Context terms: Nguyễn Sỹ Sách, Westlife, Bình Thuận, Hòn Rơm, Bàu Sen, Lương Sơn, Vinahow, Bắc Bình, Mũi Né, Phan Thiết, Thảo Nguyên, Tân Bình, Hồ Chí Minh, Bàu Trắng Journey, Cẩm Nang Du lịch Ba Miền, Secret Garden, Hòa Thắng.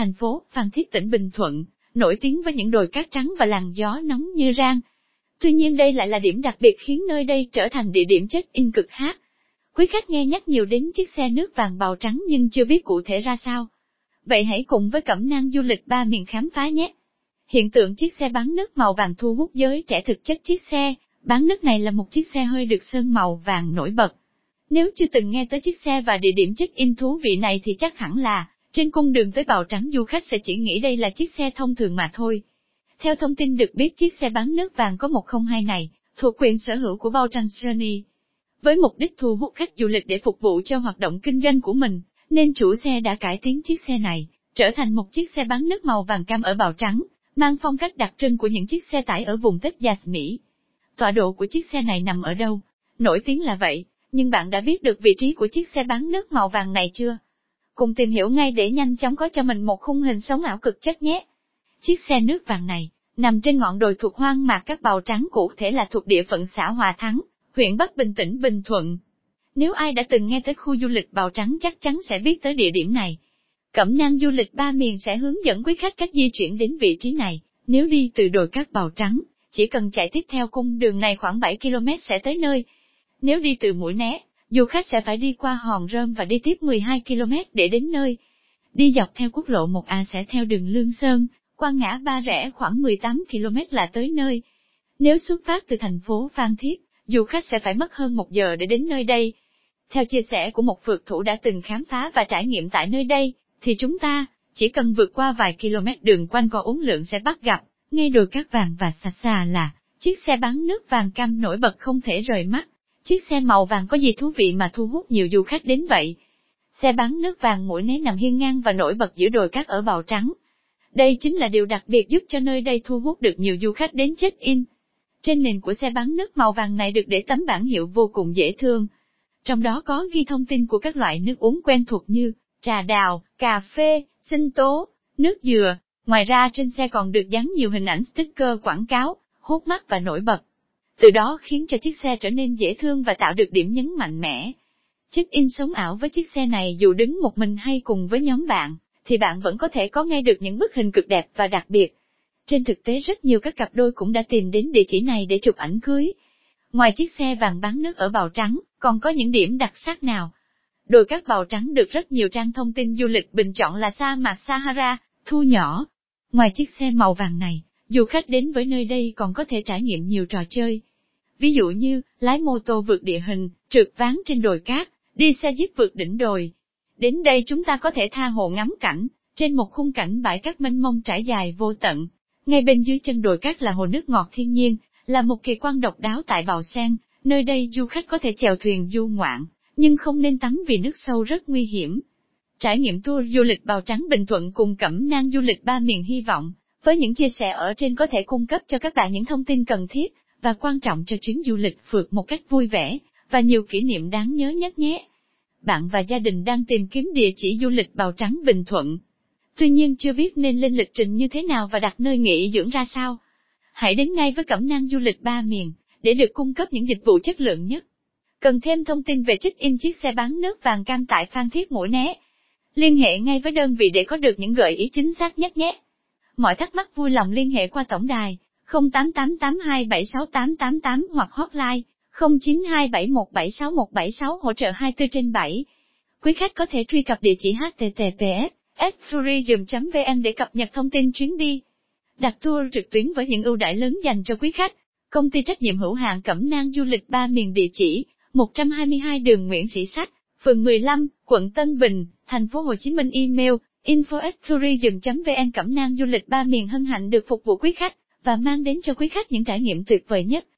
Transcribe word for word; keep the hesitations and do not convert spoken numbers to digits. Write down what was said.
thành phố Phan Thiết tỉnh Bình Thuận, nổi tiếng với những đồi cát trắng và làn gió nóng như rang. Tuy nhiên đây lại là điểm đặc biệt khiến nơi đây trở thành địa điểm check-in cực hot. Quý khách nghe nhắc nhiều đến chiếc xe nước vàng Bàu Trắng nhưng chưa biết cụ thể ra sao. Vậy hãy cùng với Cẩm Nang Du lịch Ba Miền khám phá nhé. Hiện tượng chiếc xe bán nước màu vàng thu hút giới trẻ. Thực chất chiếc xe bán nước này là một chiếc xe hơi được sơn màu vàng nổi bật. Nếu chưa từng nghe tới chiếc xe và địa điểm check-in thú vị này thì chắc hẳn là trên cung đường tới Bàu Trắng du khách sẽ chỉ nghĩ đây là chiếc xe thông thường mà thôi. Theo thông tin được biết, chiếc xe bán nước vàng có một không hai này thuộc quyền sở hữu của Bàu Trắng Journey. Với mục đích thu hút khách du lịch để phục vụ cho hoạt động kinh doanh của mình, nên chủ xe đã cải tiến chiếc xe này trở thành một chiếc xe bán nước màu vàng cam ở Bàu Trắng, mang phong cách đặc trưng của những chiếc xe tải ở vùng Tết Dạt Mỹ. Tọa độ của chiếc xe này nằm ở đâu? Nổi tiếng là vậy, nhưng bạn đã biết được vị trí của chiếc xe bán nước màu vàng này chưa? Cùng tìm hiểu ngay để nhanh chóng có cho mình một khung hình sống ảo cực chất nhé. Chiếc xe nước vàng này nằm trên ngọn đồi thuộc hoang mạc các Bàu Trắng, cụ thể là thuộc địa phận xã Hòa Thắng, huyện Bắc Bình, tỉnh Bình Thuận. Nếu ai đã từng nghe tới khu du lịch Bàu Trắng chắc chắn sẽ biết tới địa điểm này. Cẩm Nang Du lịch Ba Miền sẽ hướng dẫn quý khách cách di chuyển đến vị trí này. Nếu đi từ đồi cát Bàu Trắng, chỉ cần chạy tiếp theo cung đường này khoảng bảy ki lô mét sẽ tới nơi. Nếu đi từ Mũi Né, du khách sẽ phải đi qua Hòn Rơm và đi tiếp mười hai ki lô mét để đến nơi. Đi dọc theo quốc lộ một A sẽ theo đường Lương Sơn, qua ngã Ba Rẽ khoảng mười tám ki lô mét là tới nơi. Nếu xuất phát từ thành phố Phan Thiết, du khách sẽ phải mất hơn một giờ để đến nơi đây. Theo chia sẻ của một phượt thủ đã từng khám phá và trải nghiệm tại nơi đây, thì chúng ta chỉ cần vượt qua vài km đường quanh co uốn lượn sẽ bắt gặp ngay đồi cát vàng và xa xa là chiếc xe bán nước vàng cam nổi bật không thể rời mắt. Chiếc xe màu vàng có gì thú vị mà thu hút nhiều du khách đến vậy? Xe bán nước vàng Mũi Né nằm hiên ngang và nổi bật giữa đồi cát ở Bàu Trắng. Đây chính là điều đặc biệt giúp cho nơi đây thu hút được nhiều du khách đến check-in. Trên nền của xe bán nước màu vàng này được để tấm bảng hiệu vô cùng dễ thương. Trong đó có ghi thông tin của các loại nước uống quen thuộc như trà đào, cà phê, sinh tố, nước dừa. Ngoài ra trên xe còn được dán nhiều hình ảnh sticker quảng cáo, hút mắt và nổi bật. Từ đó khiến cho chiếc xe trở nên dễ thương và tạo được điểm nhấn mạnh mẽ. Check-in sống ảo với chiếc xe này, dù đứng một mình hay cùng với nhóm bạn, thì bạn vẫn có thể có ngay được những bức hình cực đẹp và đặc biệt. Trên thực tế rất nhiều các cặp đôi cũng đã tìm đến địa chỉ này để chụp ảnh cưới. Ngoài chiếc xe vàng bán nước ở Bàu Trắng, còn có những điểm đặc sắc nào? Đồi cát Bàu Trắng được rất nhiều trang thông tin du lịch bình chọn là sa mạc Sahara, thu nhỏ. Ngoài chiếc xe màu vàng này, du khách đến với nơi đây còn có thể trải nghiệm nhiều trò chơi. Ví dụ như, lái mô tô vượt địa hình, trượt ván trên đồi cát, đi xe jeep vượt đỉnh đồi. Đến đây chúng ta có thể tha hồ ngắm cảnh, trên một khung cảnh bãi cát mênh mông trải dài vô tận. Ngay bên dưới chân đồi cát là hồ nước ngọt thiên nhiên, là một kỳ quan độc đáo tại Bàu Sen, nơi đây du khách có thể chèo thuyền du ngoạn, nhưng không nên tắm vì nước sâu rất nguy hiểm. Trải nghiệm tour du lịch Bàu Trắng Bình Thuận cùng Cẩm Nang Du lịch Ba Miền hy vọng, với những chia sẻ ở trên có thể cung cấp cho các bạn những thông tin cần thiết và quan trọng cho chuyến du lịch phượt một cách vui vẻ và nhiều kỷ niệm đáng nhớ nhất nhé. Bạn và gia đình đang tìm kiếm địa chỉ du lịch Bàu Trắng Bình Thuận. Tuy nhiên chưa biết nên lên lịch trình như thế nào và đặt nơi nghỉ dưỡng ra sao? Hãy đến ngay với Cẩm Nang Du lịch Ba Miền để được cung cấp những dịch vụ chất lượng nhất. Cần thêm thông tin về check-in chiếc xe bán nước vàng cam tại Phan Thiết, Mũi Né, liên hệ ngay với đơn vị để có được những gợi ý chính xác nhất nhé. Mọi thắc mắc vui lòng liên hệ qua tổng đài không tám tám tám hai bảy sáu tám tám tám hoặc hotline không chín hai bảy một bảy sáu một bảy sáu hỗ trợ hai mươi bốn trên bảy. Quý khách có thể truy cập địa chỉ https tourism chấm vn để cập nhật thông tin chuyến đi, đặt tour trực tuyến với những ưu đãi lớn dành cho quý khách. Công ty trách nhiệm hữu hạn Cẩm Nang Du lịch Ba Miền, địa chỉ một trăm hai mươi hai đường Nguyễn Sỹ Sách, phường mười lăm, quận Tân Bình, thành phố Hồ Chí Minh. Email info at tourism chấm vn. Cẩm Nang Du lịch Ba Miền hân hạnh được phục vụ quý khách và mang đến cho quý khách những trải nghiệm tuyệt vời nhất.